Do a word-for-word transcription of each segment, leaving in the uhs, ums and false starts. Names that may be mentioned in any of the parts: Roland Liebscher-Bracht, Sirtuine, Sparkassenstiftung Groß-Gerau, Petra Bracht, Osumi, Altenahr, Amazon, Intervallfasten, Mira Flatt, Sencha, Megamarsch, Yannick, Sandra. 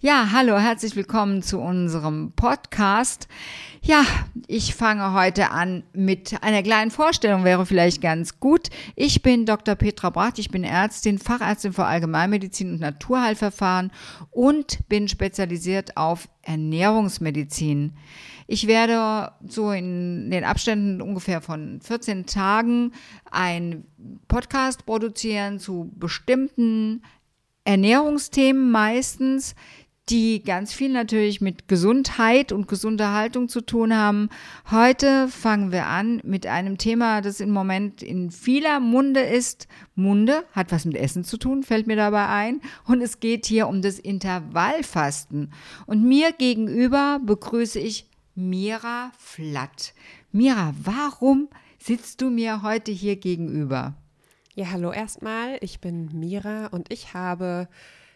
Ja, hallo, herzlich willkommen zu unserem Podcast. Ja, ich fange heute an mit einer kleinen Vorstellung, wäre vielleicht ganz gut. Ich bin Doktor Petra Bracht, ich bin Ärztin, Fachärztin für Allgemeinmedizin und Naturheilverfahren und bin spezialisiert auf Ernährungsmedizin. Ich werde so in den Abständen ungefähr von vierzehn Tagen einen Podcast produzieren zu bestimmten Ernährungsthemen meistens, die ganz viel natürlich mit Gesundheit und gesunder Haltung zu tun haben. Heute fangen wir an mit einem Thema, das im Moment in vieler Munde ist. Munde hat was mit Essen zu tun, fällt mir dabei ein. Und es geht hier um das Intervallfasten. Und mir gegenüber begrüße ich Mira Flatt. Mira, warum sitzt du mir heute hier gegenüber? Ja, hallo erstmal, ich bin Mira und ich habe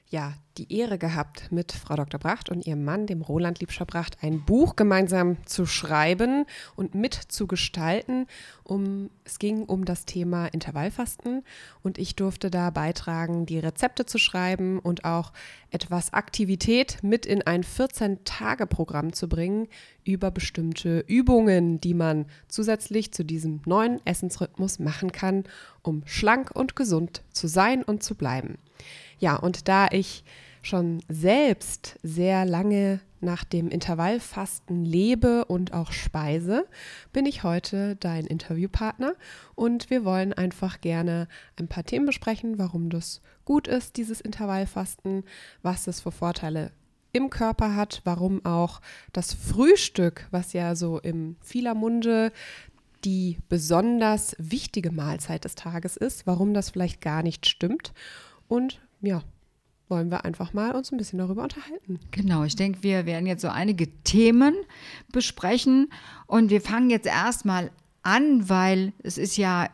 ja die Ehre gehabt, mit Frau Doktor Bracht und ihrem Mann, dem Roland Liebscher-Bracht, ein Buch gemeinsam zu schreiben und mitzugestalten. Um, es ging um das Thema Intervallfasten und ich durfte da beitragen, die Rezepte zu schreiben und auch etwas Aktivität mit in ein vierzehn-Tage-Programm zu bringen über bestimmte Übungen, die man zusätzlich zu diesem neuen Essensrhythmus machen kann, um schlank und gesund zu sein und zu bleiben. Ja, und da ich schon selbst sehr lange nach dem Intervallfasten lebe und auch speise, bin ich heute dein Interviewpartner und wir wollen einfach gerne ein paar Themen besprechen, warum das gut ist, dieses Intervallfasten, was es für Vorteile im Körper hat, warum auch das Frühstück, was ja so in vieler Munde die besonders wichtige Mahlzeit des Tages ist, warum das vielleicht gar nicht stimmt und ja, wollen wir einfach mal uns ein bisschen darüber unterhalten. Genau, ich denke, wir werden jetzt so einige Themen besprechen und wir fangen jetzt erstmal an, weil es ist ja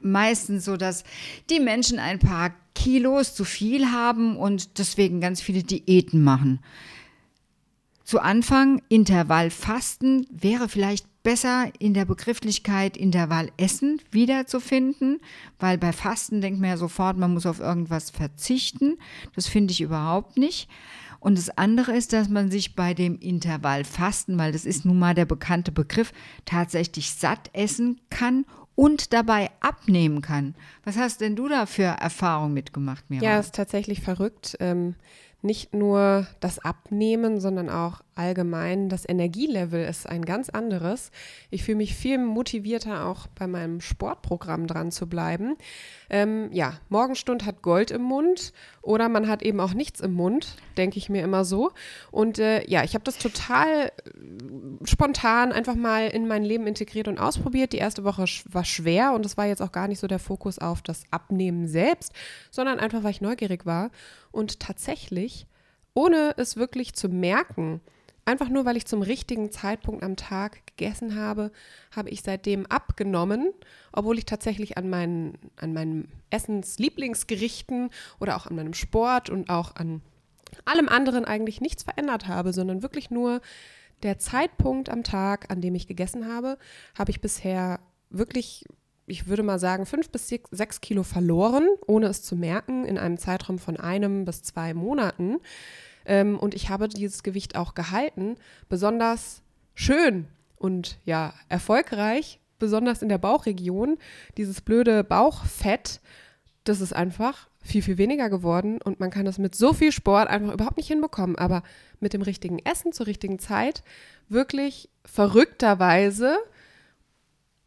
meistens so, dass die Menschen ein paar Kilos zu viel haben und deswegen ganz viele Diäten machen. Zu Anfang, Intervallfasten wäre vielleicht besser in der Begrifflichkeit Intervallessen wiederzufinden, weil bei Fasten denkt man ja sofort, man muss auf irgendwas verzichten. Das finde ich überhaupt nicht. Und das andere ist, dass man sich bei dem Intervallfasten, weil das ist nun mal der bekannte Begriff, tatsächlich satt essen kann und dabei abnehmen kann. Was hast denn du da für Erfahrungen mitgemacht, Mira? Ja, das ist tatsächlich verrückt. Ähm Nicht nur das Abnehmen, sondern auch allgemein das Energielevel ist ein ganz anderes. Ich fühle mich viel motivierter, auch bei meinem Sportprogramm dran zu bleiben. Ähm, ja, Morgenstund hat Gold im Mund oder man hat eben auch nichts im Mund, denke ich mir immer so. Und äh, ja, ich habe das total äh, spontan einfach mal in mein Leben integriert und ausprobiert. Die erste Woche sch- war schwer und es war jetzt auch gar nicht so der Fokus auf das Abnehmen selbst, sondern einfach, weil ich neugierig war. Und tatsächlich, ohne es wirklich zu merken, einfach nur, weil ich zum richtigen Zeitpunkt am Tag gegessen habe, habe ich seitdem abgenommen, obwohl ich tatsächlich an meinen, an meinen Essenslieblingsgerichten oder auch an meinem Sport und auch an allem anderen eigentlich nichts verändert habe, sondern wirklich nur der Zeitpunkt am Tag, an dem ich gegessen habe, habe ich bisher wirklich, ich würde mal sagen, fünf bis six, sechs Kilo verloren, ohne es zu merken, in einem Zeitraum von einem bis zwei Monaten. Ähm, und ich habe dieses Gewicht auch gehalten, besonders schön und ja, erfolgreich, besonders in der Bauchregion. Dieses blöde Bauchfett, das ist einfach viel, viel weniger geworden und man kann das mit so viel Sport einfach überhaupt nicht hinbekommen. Aber mit dem richtigen Essen zur richtigen Zeit, wirklich verrückterweise,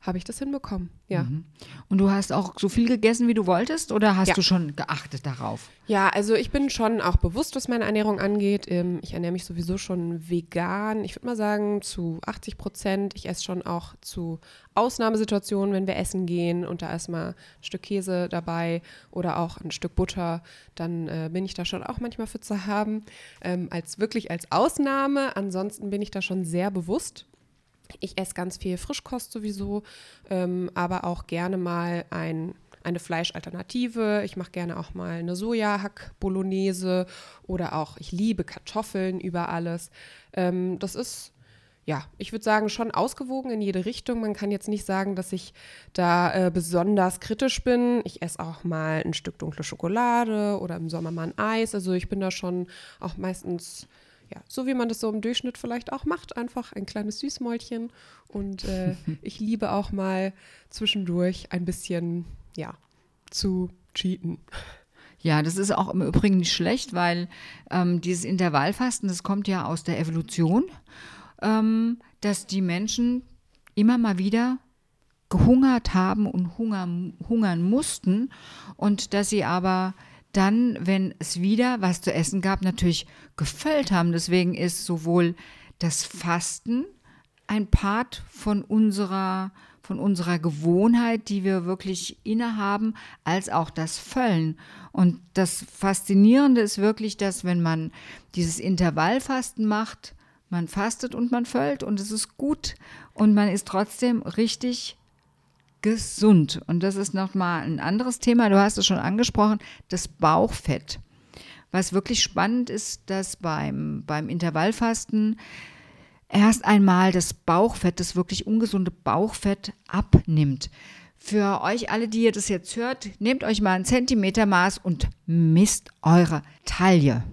habe ich das hinbekommen, ja. Mhm. Und du hast auch so viel gegessen, wie du wolltest, oder hast ja. du schon geachtet darauf? Ja, also ich bin schon auch bewusst, was meine Ernährung angeht. Ich ernähre mich sowieso schon vegan. Ich würde mal sagen, zu achtzig Prozent. Ich esse schon auch zu Ausnahmesituationen, wenn wir essen gehen und da ist mal ein Stück Käse dabei oder auch ein Stück Butter, dann äh, bin ich da schon auch manchmal für zu haben. Ähm, als, wirklich als Ausnahme. Ansonsten bin ich da schon sehr bewusst. Ich esse ganz viel Frischkost sowieso, ähm, aber auch gerne mal ein, eine Fleischalternative. Ich mache gerne auch mal eine Sojahack-Bolognese oder auch, ich liebe Kartoffeln über alles. Ähm, das ist ja, ich würde sagen, schon ausgewogen in jede Richtung. Man kann jetzt nicht sagen, dass ich da äh, besonders kritisch bin. Ich esse auch mal ein Stück dunkle Schokolade oder im Sommer mal ein Eis. Also ich bin da schon auch meistens, ja, so wie man das so im Durchschnitt vielleicht auch macht, einfach ein kleines Süßmäulchen. Und äh, ich liebe auch mal zwischendurch ein bisschen, ja, zu cheaten. Ja, das ist auch im Übrigen nicht schlecht, weil ähm, dieses Intervallfasten, das kommt ja aus der Evolution, ähm, dass die Menschen immer mal wieder gehungert haben und Hunger, hungern mussten und dass sie aber dann, wenn es wieder was zu essen gab, natürlich gefüllt haben. Deswegen ist sowohl das Fasten ein Part von unserer von unserer Gewohnheit, die wir wirklich innehaben, als auch das Füllen. Und das Faszinierende ist wirklich, dass wenn man dieses Intervallfasten macht, man fastet und man füllt und es ist gut und man ist trotzdem richtig gesund. Und das ist nochmal ein anderes Thema, du hast es schon angesprochen, das Bauchfett. Was wirklich spannend ist, dass beim, beim Intervallfasten erst einmal das Bauchfett, das wirklich ungesunde Bauchfett abnimmt. Für euch alle, die ihr das jetzt hört, nehmt euch mal ein Zentimetermaß und misst eure Taille.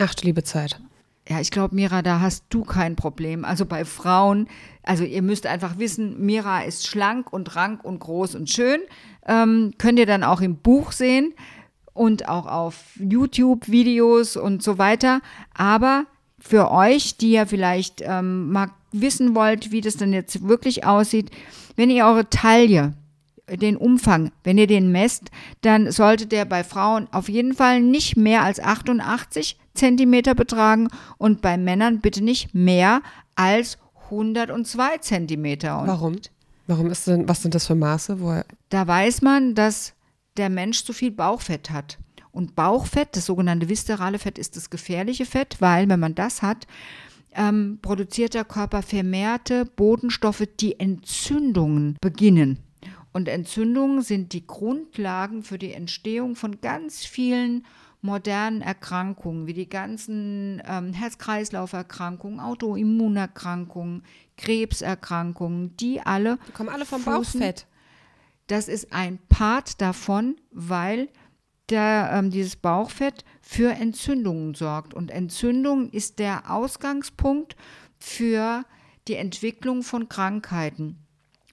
Ach, du liebe Zeit. Ja, ich glaube, Mira, da hast du kein Problem. Also bei Frauen, also ihr müsst einfach wissen, Mira ist schlank und rank und groß und schön. Ähm, könnt ihr dann auch im Buch sehen und auch auf YouTube-Videos und so weiter. Aber für euch, die ja vielleicht ähm, mal wissen wollt, wie das denn jetzt wirklich aussieht, wenn ihr eure Taille, den Umfang, wenn ihr den messt, dann sollte der bei Frauen auf jeden Fall nicht mehr als achtundachtzig Zentimeter betragen und bei Männern bitte nicht mehr als hundertzwei Zentimeter. Und Warum? Warum ist denn, was sind das für Maße? Wo da weiß man, dass der Mensch zu viel Bauchfett hat. Und Bauchfett, das sogenannte viszerale Fett, ist das gefährliche Fett, weil wenn man das hat, ähm, produziert der Körper vermehrte Botenstoffe, die Entzündungen beginnen. Und Entzündungen sind die Grundlagen für die Entstehung von ganz vielen modernen Erkrankungen, wie die ganzen ähm, Herz-Kreislauf-Erkrankungen, Autoimmunerkrankungen, Krebserkrankungen, die alle Die kommen alle vom fußen. Bauchfett. Das ist ein Part davon, weil Der, ähm, dieses Bauchfett für Entzündungen sorgt. Und Entzündung ist der Ausgangspunkt für die Entwicklung von Krankheiten.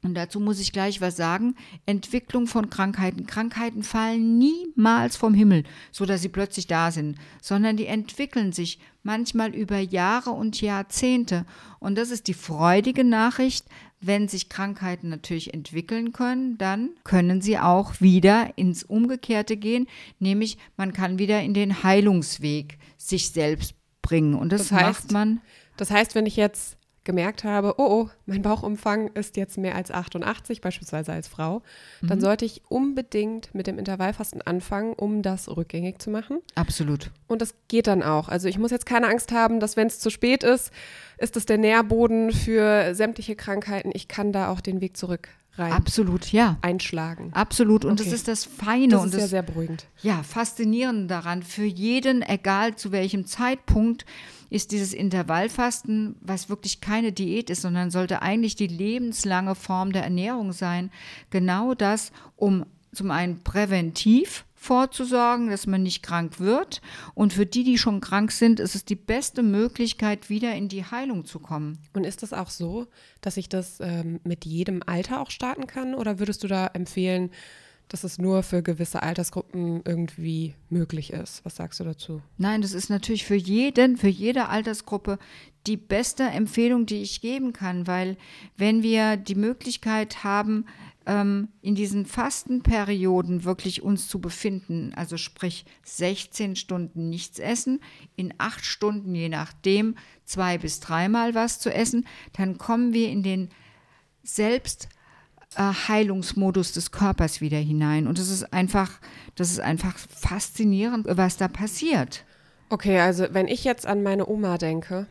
Und dazu muss ich gleich was sagen. Entwicklung von Krankheiten. Krankheiten fallen niemals vom Himmel, sodass sie plötzlich da sind, sondern die entwickeln sich manchmal über Jahre und Jahrzehnte. Und das ist die freudige Nachricht. Wenn sich Krankheiten natürlich entwickeln können, dann können sie auch wieder ins Umgekehrte gehen, nämlich man kann wieder in den Heilungsweg sich selbst bringen. Und das, das heißt, macht man. Das heißt, wenn ich jetzt gemerkt habe, oh, oh, mein Bauchumfang ist jetzt mehr als achtundachtzig, beispielsweise als Frau, mhm. dann sollte ich unbedingt mit dem Intervallfasten anfangen, um das rückgängig zu machen. Absolut. Und das geht dann auch. Also ich muss jetzt keine Angst haben, dass wenn es zu spät ist, ist das der Nährboden für sämtliche Krankheiten. Ich kann da auch den Weg zurück rein. Absolut, ja. Einschlagen. Absolut. Und okay. Das ist das Feine. Das ist und das, ja sehr beruhigend. Ja, faszinierend daran. Für jeden, egal zu welchem Zeitpunkt, ist dieses Intervallfasten, was wirklich keine Diät ist, sondern sollte eigentlich die lebenslange Form der Ernährung sein, genau das, um zum einen präventiv vorzusorgen, dass man nicht krank wird. Und für die, die schon krank sind, ist es die beste Möglichkeit, wieder in die Heilung zu kommen. Und ist das auch so, dass ich das ähm, mit jedem Alter auch starten kann? Oder würdest du da empfehlen, dass es nur für gewisse Altersgruppen irgendwie möglich ist? Was sagst du dazu? Nein, das ist natürlich für jeden, für jede Altersgruppe die beste Empfehlung, die ich geben kann. Weil wenn wir die Möglichkeit haben, ähm, in diesen Fastenperioden wirklich uns zu befinden, also sprich sechzehn Stunden nichts essen, in acht Stunden je nachdem zwei- bis dreimal was zu essen, dann kommen wir in den Selbst- Heilungsmodus des Körpers wieder hinein. Und das ist einfach, das ist einfach faszinierend, was da passiert. Okay, also wenn ich jetzt an meine Oma denke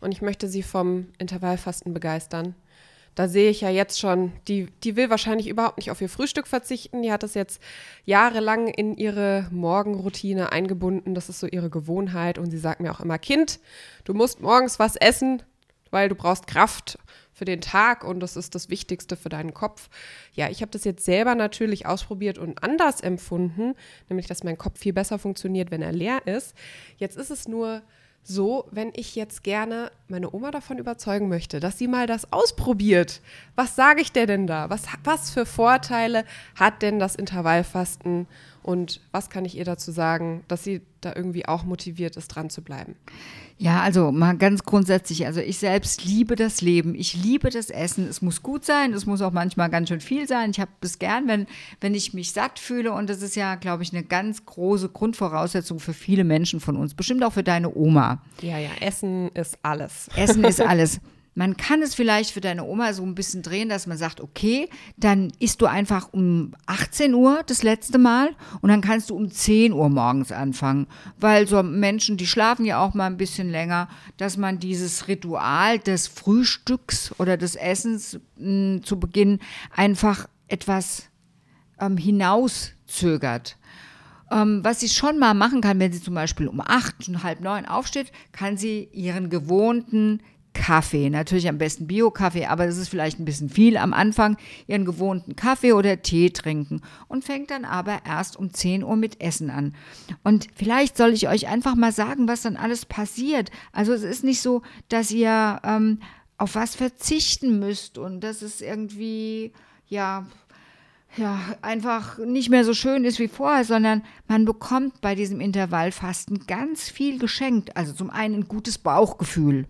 und ich möchte sie vom Intervallfasten begeistern, da sehe ich ja jetzt schon, die, die will wahrscheinlich überhaupt nicht auf ihr Frühstück verzichten. Die hat das jetzt jahrelang in ihre Morgenroutine eingebunden. Das ist so ihre Gewohnheit. Und sie sagt mir auch immer, Kind, du musst morgens was essen. weil du brauchst Kraft für den Tag und das ist das Wichtigste für deinen Kopf. Ja, ich habe das jetzt selber natürlich ausprobiert und anders empfunden, nämlich, dass mein Kopf viel besser funktioniert, wenn er leer ist. Jetzt ist es nur so, wenn ich jetzt gerne meine Oma davon überzeugen möchte, dass sie mal das ausprobiert, was sage ich der denn da? Was, was für Vorteile hat denn das Intervallfasten und was kann ich ihr dazu sagen, dass sie da irgendwie auch motiviert ist, dran zu bleiben? Ja, also mal ganz grundsätzlich, also ich selbst liebe das Leben, ich liebe das Essen, es muss gut sein, es muss auch manchmal ganz schön viel sein, ich habe es gern, wenn, wenn ich mich satt fühle und das ist ja, glaube ich, eine ganz große Grundvoraussetzung für viele Menschen von uns, bestimmt auch für deine Oma. Ja, ja, Essen ist alles. Essen ist alles. Man kann es vielleicht für deine Oma so ein bisschen drehen, dass man sagt, okay, dann isst du einfach um achtzehn Uhr das letzte Mal und dann kannst du um zehn Uhr morgens anfangen. Weil so Menschen, die schlafen ja auch mal ein bisschen länger, dass man dieses Ritual des Frühstücks oder des Essens mh, zu Beginn einfach etwas ähm, hinauszögert. Ähm, was sie schon mal machen kann, wenn sie zum Beispiel um acht, halb neun aufsteht, kann sie ihren gewohnten Kaffee, natürlich am besten Bio-Kaffee, aber das ist vielleicht ein bisschen viel am Anfang, ihren gewohnten Kaffee oder Tee trinken und fängt dann aber erst um zehn Uhr mit Essen an. Und vielleicht soll ich euch einfach mal sagen, was dann alles passiert. Also es ist nicht so, dass ihr ähm, auf was verzichten müsst und dass es irgendwie, ja, ja, einfach nicht mehr so schön ist wie vorher, sondern man bekommt bei diesem Intervallfasten ganz viel geschenkt. Also zum einen ein gutes Bauchgefühl,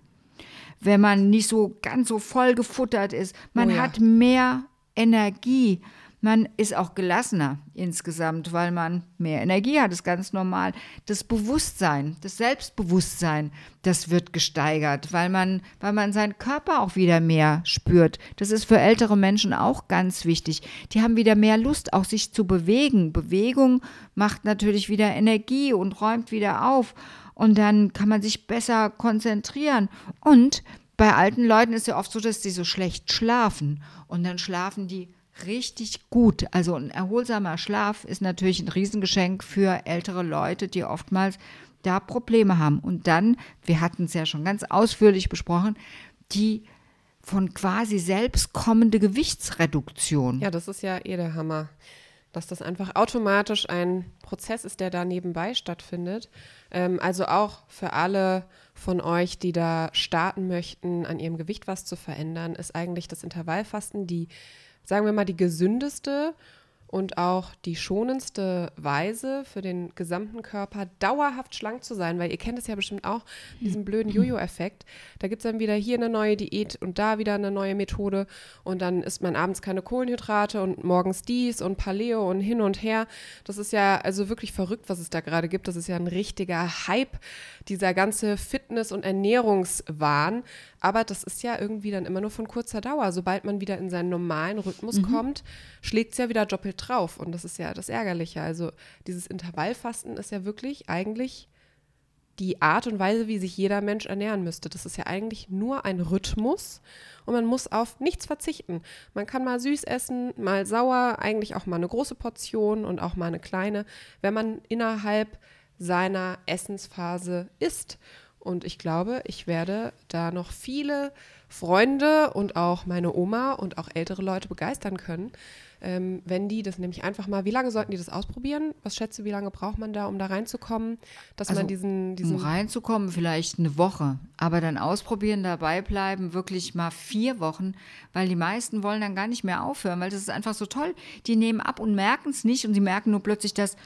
wenn man nicht so ganz so voll gefuttert ist. Man oh ja. hat mehr Energie. Man ist auch gelassener insgesamt, weil man mehr Energie hat, das ist ganz normal. Das Bewusstsein, das Selbstbewusstsein, das wird gesteigert, weil man, weil man seinen Körper auch wieder mehr spürt. Das ist für ältere Menschen auch ganz wichtig. Die haben wieder mehr Lust, auch sich zu bewegen. Bewegung macht natürlich wieder Energie und räumt wieder auf. Und dann kann man sich besser konzentrieren. Und bei alten Leuten ist ja oft so, dass die so schlecht schlafen. Und dann schlafen die richtig gut. Also ein erholsamer Schlaf ist natürlich ein Riesengeschenk für ältere Leute, die oftmals da Probleme haben. Und dann, wir hatten es ja schon ganz ausführlich besprochen, die von quasi selbst kommende Gewichtsreduktion. Ja, das ist ja eh der Hammer, dass das einfach automatisch ein Prozess ist, der da nebenbei stattfindet. Ähm, also auch für alle von euch, die da starten möchten, an ihrem Gewicht was zu verändern, ist eigentlich das Intervallfasten die, sagen wir mal, die gesündeste und auch die schonendste Weise für den gesamten Körper dauerhaft schlank zu sein, weil ihr kennt es ja bestimmt auch, diesen blöden Jojo-Effekt. Da gibt es dann wieder hier eine neue Diät und da wieder eine neue Methode und dann isst man abends keine Kohlenhydrate und morgens dies und Paleo und hin und her. Das ist ja also wirklich verrückt, was es da gerade gibt. Das ist ja ein richtiger Hype, dieser ganze Fitness- und Ernährungswahn. Aber das ist ja irgendwie dann immer nur von kurzer Dauer. Sobald man wieder in seinen normalen Rhythmus mhm. kommt, schlägt es ja wieder doppelt drauf. Und das ist ja das Ärgerliche. Also dieses Intervallfasten ist ja wirklich eigentlich die Art und Weise, wie sich jeder Mensch ernähren müsste. Das ist ja eigentlich nur ein Rhythmus und man muss auf nichts verzichten. Man kann mal süß essen, mal sauer, eigentlich auch mal eine große Portion und auch mal eine kleine, wenn man innerhalb seiner Essensphase isst. Und ich glaube, ich werde da noch viele Freunde und auch meine Oma und auch ältere Leute begeistern können, ähm, wenn die das nämlich einfach mal, wie lange sollten die das ausprobieren? Was schätzt du, wie lange braucht man da, um da reinzukommen? Dass also, man diesen, diesen um reinzukommen vielleicht eine Woche, aber dann ausprobieren, dabei bleiben, wirklich mal vier Wochen, weil die meisten wollen dann gar nicht mehr aufhören, weil das ist einfach so toll. Die nehmen ab und merken es nicht und sie merken nur plötzlich, dass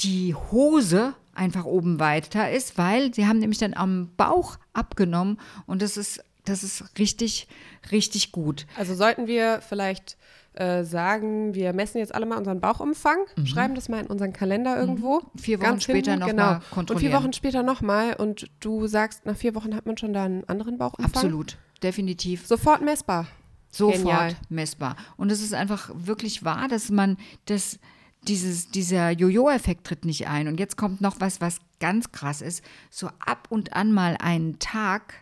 die Hose einfach oben weiter ist, weil sie haben nämlich dann am Bauch abgenommen und das ist, das ist richtig, richtig gut. Also sollten wir vielleicht äh, sagen, wir messen jetzt alle mal unseren Bauchumfang, mhm. schreiben das mal in unseren Kalender irgendwo. Vier Wochen ganz später nochmal genau. kontrollieren. Und vier Wochen später nochmal und du sagst, nach vier Wochen hat man schon da einen anderen Bauchumfang? Absolut, definitiv. Sofort messbar. Sofort Genial. messbar. Und es ist einfach wirklich wahr, dass man das Dieses, dieser Jojo-Effekt tritt nicht ein. Und jetzt kommt noch was, was ganz krass ist. So ab und an mal einen Tag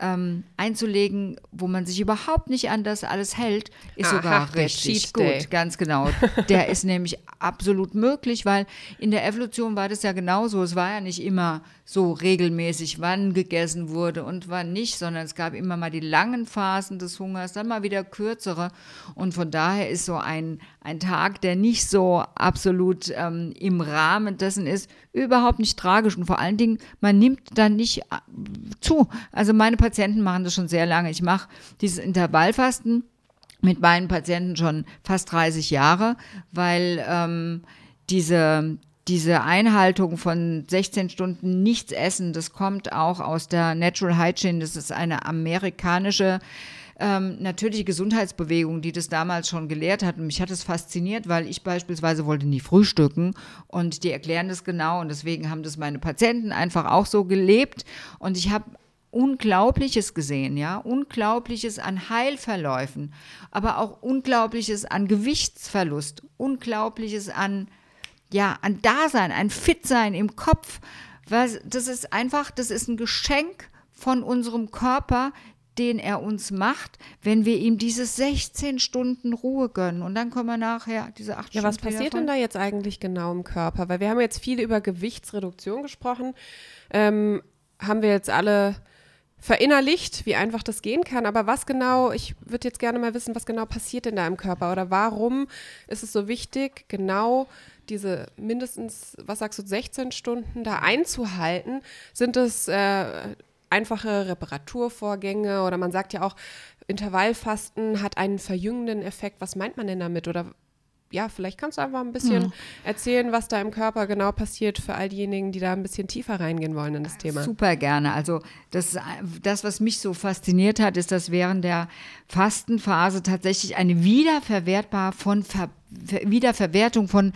ähm, einzulegen, wo man sich überhaupt nicht an das alles hält, ist Aha, sogar richtig gut. Ganz genau. Der ist nämlich absolut möglich, weil in der Evolution war das ja genauso. Es war ja nicht immer so regelmäßig, wann gegessen wurde und wann nicht, sondern es gab immer mal die langen Phasen des Hungers, dann mal wieder kürzere. Und von daher ist so ein, ein Tag, der nicht so absolut ähm, im Rahmen dessen ist, überhaupt nicht tragisch. Und vor allen Dingen, man nimmt dann nicht zu. Also meine Patienten machen das schon sehr lange. Ich mache dieses Intervallfasten mit meinen Patienten schon fast dreißig Jahre, weil ähm, diese... Diese Einhaltung von sechzehn Stunden nichts essen, das kommt auch aus der Natural Hygiene. Das ist eine amerikanische ähm, natürliche Gesundheitsbewegung, die das damals schon gelehrt hat. Und mich hat es fasziniert, weil ich beispielsweise wollte nie frühstücken und die erklären das genau. Und deswegen haben das meine Patienten einfach auch so gelebt. Und ich habe Unglaubliches gesehen, ja, Unglaubliches an Heilverläufen, aber auch Unglaubliches an Gewichtsverlust, Unglaubliches an Ja, an Dasein, ein Fitsein im Kopf. Das ist einfach, das ist ein Geschenk von unserem Körper, den er uns macht, wenn wir ihm diese sechzehn Stunden Ruhe gönnen. Und dann kommen wir nachher diese acht Stunden. Ja, was passiert denn da jetzt eigentlich genau im Körper? Weil wir haben jetzt viel über Gewichtsreduktion gesprochen. Ähm, haben wir jetzt alle verinnerlicht, wie einfach das gehen kann. Aber was genau, ich würde jetzt gerne mal wissen, was genau passiert denn da im Körper? Oder warum ist es so wichtig, genau diese mindestens, was sagst du, sechzehn Stunden da einzuhalten? Sind es äh, einfache Reparaturvorgänge oder man sagt ja auch, Intervallfasten hat einen verjüngenden Effekt. Was meint man denn damit? Oder ja, vielleicht kannst du einfach ein bisschen hm. erzählen, was da im Körper genau passiert für all diejenigen, die da ein bisschen tiefer reingehen wollen in das Thema. Super gerne. Also das, das, was mich so fasziniert hat, ist, dass während der Fastenphase tatsächlich eine Wiederverwertbar von Ver- Wiederverwertung von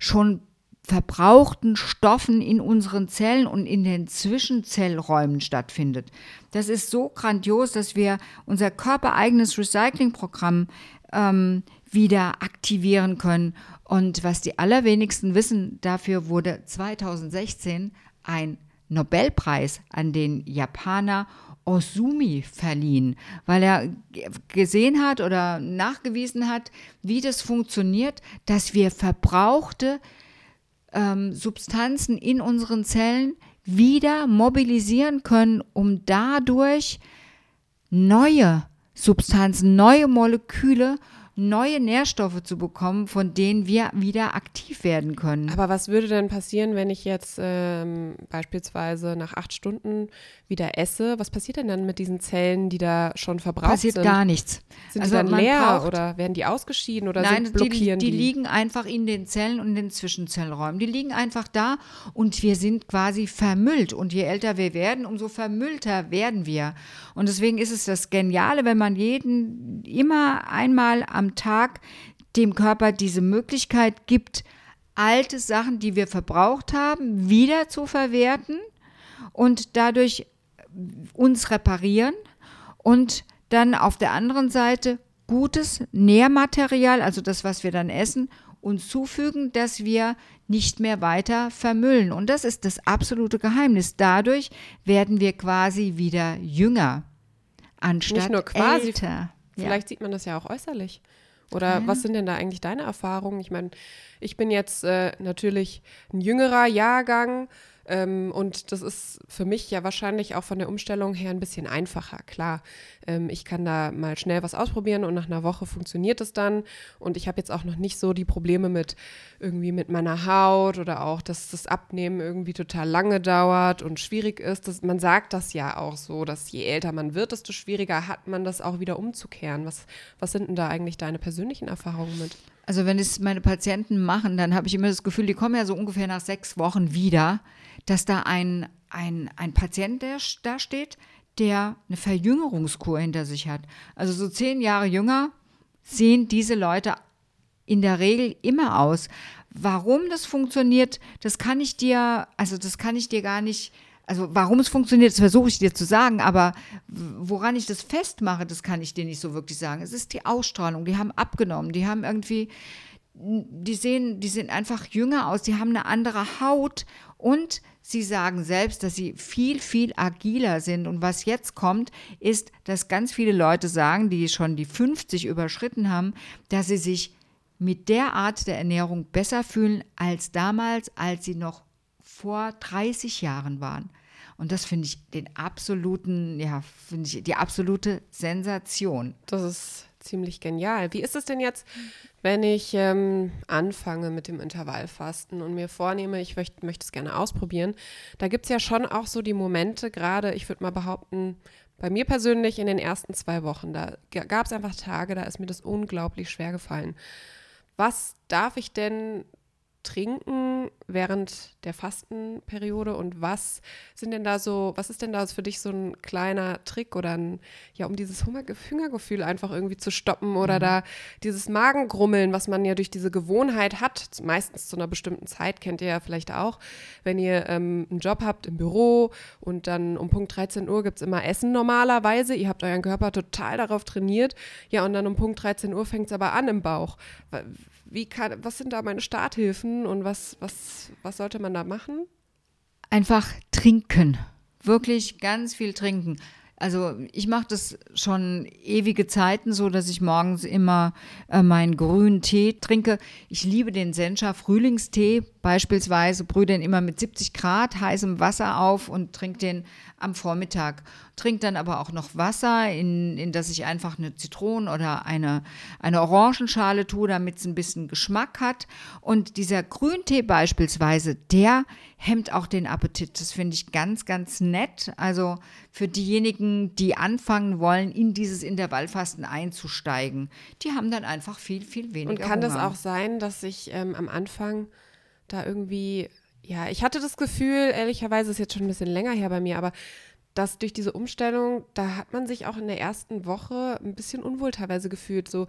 schon verbrauchten Stoffen in unseren Zellen und in den Zwischenzellräumen stattfindet. Das ist so grandios, dass wir unser körpereigenes Recyclingprogramm ähm, wieder aktivieren können. Und was die allerwenigsten wissen, dafür wurde zweitausendsechzehn ein Nobelpreis an den Japaner Osumi verliehen, weil er gesehen hat oder nachgewiesen hat, wie das funktioniert, dass wir verbrauchte ähm, Substanzen in unseren Zellen wieder mobilisieren können, um dadurch neue Substanzen, neue Moleküle, neue Nährstoffe zu bekommen, von denen wir wieder aktiv werden können. Aber was würde denn passieren, wenn ich jetzt ähm, beispielsweise nach acht Stunden wieder esse? Was passiert denn dann mit diesen Zellen, die da schon verbraucht passiert sind? Passiert gar nichts. Sind also die dann leer braucht, oder werden die ausgeschieden oder nein, sind, blockieren die? Nein, die liegen einfach in den Zellen und in den Zwischenzellräumen. Die liegen einfach da und wir sind quasi vermüllt. Und je älter wir werden, umso vermüllter werden wir. Und deswegen ist es das Geniale, wenn man jeden immer einmal am Tag dem Körper diese Möglichkeit gibt, alte Sachen, die wir verbraucht haben, wieder zu verwerten und dadurch uns reparieren und dann auf der anderen Seite gutes Nährmaterial, also das, was wir dann essen, uns zufügen, dass wir nicht mehr weiter vermüllen. Und das ist das absolute Geheimnis. Dadurch werden wir quasi wieder jünger, anstatt nicht nur quasi älter. Vielleicht ja. sieht man das ja auch äußerlich. Oder ja. was sind denn da eigentlich deine Erfahrungen? Ich meine, ich bin jetzt äh, natürlich ein jüngerer Jahrgang ähm, und das ist für mich ja wahrscheinlich auch von der Umstellung her ein bisschen einfacher. Klar, ähm, ich kann da mal schnell was ausprobieren und nach einer Woche funktioniert es dann. Und ich habe jetzt auch noch nicht so die Probleme mit irgendwie mit meiner Haut oder auch, dass das Abnehmen irgendwie total lange dauert und schwierig ist. Das, man sagt das ja auch so, dass je älter man wird, desto schwieriger hat man das auch wieder umzukehren. Was, was sind denn da eigentlich deine persönlichen Erfahrungen mit? Also wenn es meine Patienten machen, dann habe ich immer das Gefühl, die kommen ja so ungefähr nach sechs Wochen wieder, dass da ein, ein, ein Patient der da steht, der eine Verjüngerungskur hinter sich hat. Also so zehn Jahre jünger sehen diese Leute in der Regel immer aus. Warum das funktioniert, das kann ich dir, also das kann ich dir gar nicht Also warum es funktioniert, das versuche ich dir zu sagen, aber woran ich das festmache, das kann ich dir nicht so wirklich sagen. Es ist die Ausstrahlung, die haben abgenommen, die haben irgendwie, die sehen, die sehen einfach jünger aus, die haben eine andere Haut und Sie sagen selbst, dass sie viel, viel agiler sind. Und was jetzt kommt, ist, dass ganz viele Leute sagen, die schon die fünfzig überschritten haben, dass sie sich mit der Art der Ernährung besser fühlen als damals, als sie noch vor dreißig Jahren waren. Und das finde ich den absoluten, ja, finde ich die absolute Sensation. Das ist ziemlich genial. Wie ist es denn jetzt, wenn ich ähm, anfange mit dem Intervallfasten und mir vornehme, ich möcht, möchte es gerne ausprobieren? Da gibt es ja schon auch so die Momente, gerade, ich würde mal behaupten, bei mir persönlich in den ersten zwei Wochen, da g- gab es einfach Tage, da ist mir das unglaublich schwer gefallen. Was darf ich denn trinken während der Fastenperiode und was sind denn da so, was ist denn da für dich so ein kleiner Trick oder ein, ja, um dieses Hungergefühl einfach irgendwie zu stoppen oder mhm. da dieses Magengrummeln, was man ja durch diese Gewohnheit hat, meistens zu einer bestimmten Zeit, kennt ihr ja vielleicht auch, wenn ihr ähm, einen Job habt im Büro und dann um Punkt dreizehn Uhr gibt es immer Essen normalerweise, ihr habt euren Körper total darauf trainiert, ja, und dann um Punkt dreizehn Uhr fängt es aber an im Bauch. Wie kann, was sind da meine Starthilfen und was, was, was sollte man da machen? Einfach trinken. Wirklich ganz viel trinken. Also ich mache das schon ewige Zeiten so, dass ich morgens immer äh, meinen grünen Tee trinke. Ich liebe den Sencha Frühlingstee beispielsweise, brühe den immer mit siebzig Grad heißem Wasser auf und trinke den am Vormittag. Trinke dann aber auch noch Wasser, in, in das ich einfach eine Zitronen- oder eine, eine Orangenschale tue, damit es ein bisschen Geschmack hat. Und dieser Grüntee beispielsweise, der hemmt auch den Appetit. Das finde ich ganz, ganz nett. Also für diejenigen, die anfangen wollen, in dieses Intervallfasten einzusteigen, die haben dann einfach viel, viel weniger Hunger. Und kann das auch sein, dass ich ähm, am Anfang da irgendwie, ja, ich hatte das Gefühl, ehrlicherweise ist jetzt schon ein bisschen länger her bei mir, aber dass durch diese Umstellung, da hat man sich auch in der ersten Woche ein bisschen unwohl teilweise gefühlt. So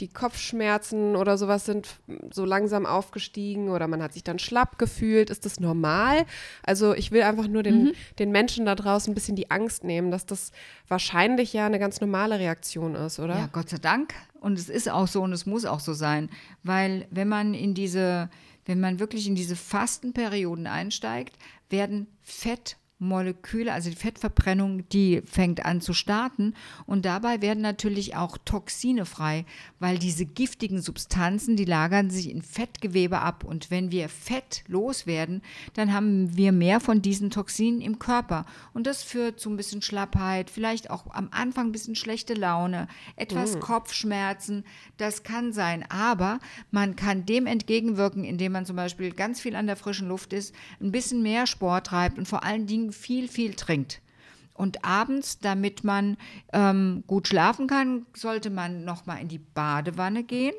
die Kopfschmerzen oder sowas sind so langsam aufgestiegen oder man hat sich dann schlapp gefühlt. Ist das normal? Also ich will einfach nur den, mhm. den Menschen da draußen ein bisschen die Angst nehmen, dass das wahrscheinlich ja eine ganz normale Reaktion ist, oder? Ja, Gott sei Dank. Und es ist auch so und es muss auch so sein. Weil wenn man in diese, wenn man wirklich in diese Fastenperioden einsteigt, werden Fett Moleküle, also die Fettverbrennung, die fängt an zu starten und dabei werden natürlich auch Toxine frei, weil diese giftigen Substanzen, die lagern sich in Fettgewebe ab und wenn wir Fett loswerden, dann haben wir mehr von diesen Toxinen im Körper und das führt zu ein bisschen Schlappheit, vielleicht auch am Anfang ein bisschen schlechte Laune, etwas mm. Kopfschmerzen, das kann sein, aber man kann dem entgegenwirken, indem man zum Beispiel ganz viel an der frischen Luft ist, ein bisschen mehr Sport treibt und vor allen Dingen viel, viel trinkt. Und abends, damit man ähm, gut schlafen kann, sollte man nochmal in die Badewanne gehen,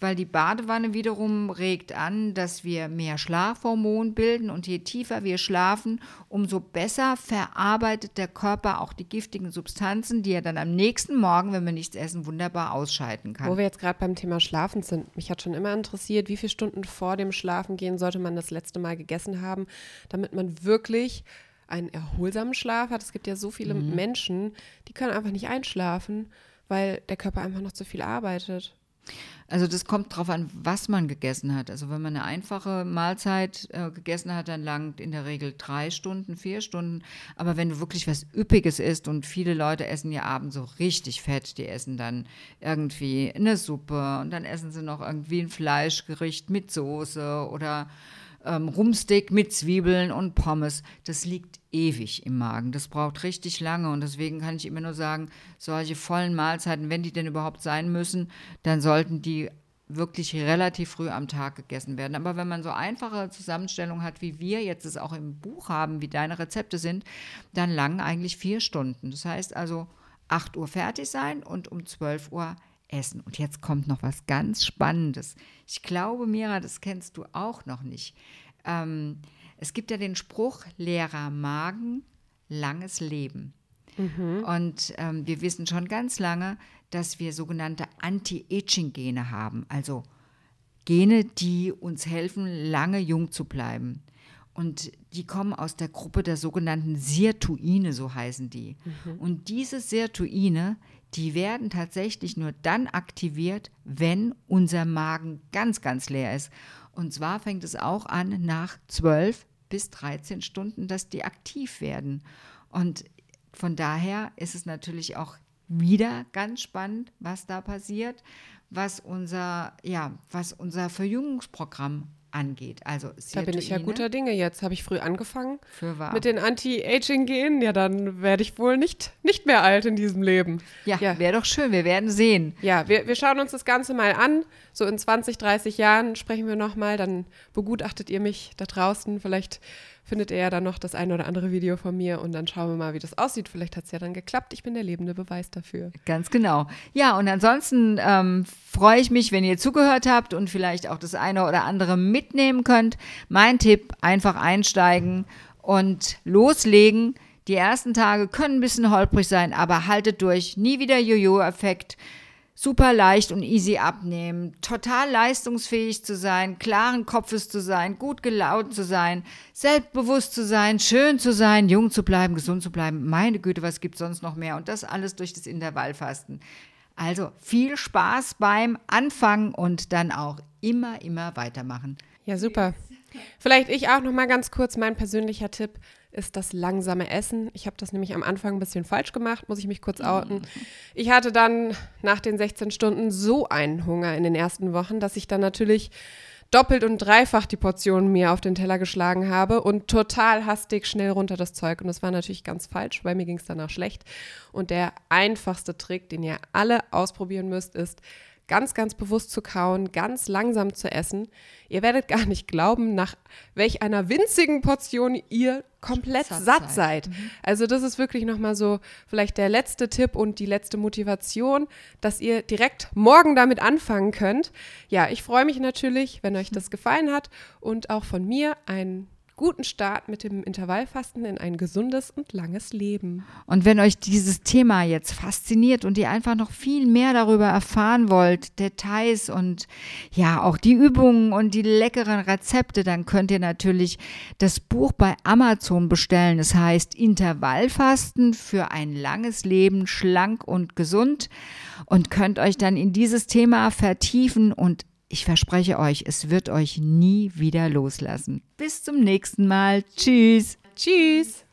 weil die Badewanne wiederum regt an, dass wir mehr Schlafhormon bilden und je tiefer wir schlafen, umso besser verarbeitet der Körper auch die giftigen Substanzen, die er dann am nächsten Morgen, wenn wir nichts essen, wunderbar ausscheiden kann. Wo wir jetzt gerade beim Thema Schlafen sind, mich hat schon immer interessiert, wie viele Stunden vor dem Schlafengehen sollte man das letzte Mal gegessen haben, damit man wirklich einen erholsamen Schlaf hat. Es gibt ja so viele mhm. Menschen, die können einfach nicht einschlafen, weil der Körper einfach noch zu viel arbeitet. Also das kommt drauf an, was man gegessen hat. Also wenn man eine einfache Mahlzeit äh, gegessen hat, dann langt in der Regel drei Stunden, vier Stunden. Aber wenn du wirklich was Üppiges isst und viele Leute essen ja abends so richtig fett, die essen dann irgendwie eine Suppe und dann essen sie noch irgendwie ein Fleischgericht mit Soße oder ähm, Rumsteak mit Zwiebeln und Pommes. Das liegt ewig im Magen. Das braucht richtig lange und deswegen kann ich immer nur sagen, solche vollen Mahlzeiten, wenn die denn überhaupt sein müssen, dann sollten die wirklich relativ früh am Tag gegessen werden. Aber wenn man so einfache Zusammenstellungen hat, wie wir jetzt es auch im Buch haben, wie deine Rezepte sind, dann langen eigentlich vier Stunden. Das heißt also acht Uhr fertig sein und um zwölf Uhr essen. Und jetzt kommt noch was ganz Spannendes. Ich glaube, Mira, das kennst du auch noch nicht. Ähm, Es gibt ja den Spruch, leerer Magen, langes Leben. Mhm. Und ähm, wir wissen schon ganz lange, dass wir sogenannte Anti-Aging-Gene haben. Also Gene, die uns helfen, lange jung zu bleiben. Und die kommen aus der Gruppe der sogenannten Sirtuine, so heißen die. Mhm. Und diese Sirtuine, die werden tatsächlich nur dann aktiviert, wenn unser Magen ganz, ganz leer ist. Und zwar fängt es auch an nach zwölf bis dreizehn Stunden, dass die aktiv werden. Und von daher ist es natürlich auch wieder ganz spannend, was da passiert, was unser, ja, was unser Verjüngungsprogramm angeht. Also Sirtuine, da bin ich ja guter Dinge jetzt. Habe ich früh angefangen mit den Anti-Aging-Genen? Ja, dann werde ich wohl nicht, nicht mehr alt in diesem Leben. Ja, ja. Wäre doch schön. Wir werden sehen. Ja, wir, wir schauen uns das Ganze mal an. So in zwanzig, dreißig Jahren sprechen wir nochmal. Dann begutachtet ihr mich da draußen. Vielleicht findet ihr ja dann noch das ein oder andere Video von mir und dann schauen wir mal, wie das aussieht. Vielleicht hat es ja dann geklappt. Ich bin der lebende Beweis dafür. Ganz genau. Ja, und ansonsten ähm, freue ich mich, wenn ihr zugehört habt und vielleicht auch das eine oder andere mitnehmen könnt. Mein Tipp, einfach einsteigen und loslegen. Die ersten Tage können ein bisschen holprig sein, aber haltet durch. Nie wieder Jojo-Effekt. Super leicht und easy abnehmen, total leistungsfähig zu sein, klaren Kopfes zu sein, gut gelaunt zu sein, selbstbewusst zu sein, schön zu sein, jung zu bleiben, gesund zu bleiben. Meine Güte, was gibt es sonst noch mehr? Und das alles durch das Intervallfasten. Also viel Spaß beim Anfangen und dann auch immer, immer weitermachen. Ja, super. Vielleicht ich auch noch mal ganz kurz. Mein persönlicher Tipp ist das langsame Essen. Ich habe das nämlich am Anfang ein bisschen falsch gemacht, muss ich mich kurz outen. Ich hatte dann nach den sechzehn Stunden so einen Hunger in den ersten Wochen, dass ich dann natürlich doppelt und dreifach die Portionen mir auf den Teller geschlagen habe und total hastig schnell runter das Zeug. Und das war natürlich ganz falsch, weil mir ging es danach schlecht. Und der einfachste Trick, den ihr alle ausprobieren müsst, ist, ganz, ganz bewusst zu kauen, ganz langsam zu essen. Ihr werdet gar nicht glauben, nach welch einer winzigen Portion ihr komplett satt, satt seid. Mhm. Also das ist wirklich nochmal so vielleicht der letzte Tipp und die letzte Motivation, dass ihr direkt morgen damit anfangen könnt. Ja, ich freue mich natürlich, wenn euch das gefallen hat und auch von mir einen guten Start mit dem Intervallfasten in ein gesundes und langes Leben. Und wenn euch dieses Thema jetzt fasziniert und ihr einfach noch viel mehr darüber erfahren wollt, Details und ja auch die Übungen und die leckeren Rezepte, dann könnt ihr natürlich das Buch bei Amazon bestellen. Es heißt Intervallfasten für ein langes Leben, schlank und gesund und könnt euch dann in dieses Thema vertiefen und ich verspreche euch, es wird euch nie wieder loslassen. Bis zum nächsten Mal. Tschüss. Tschüss.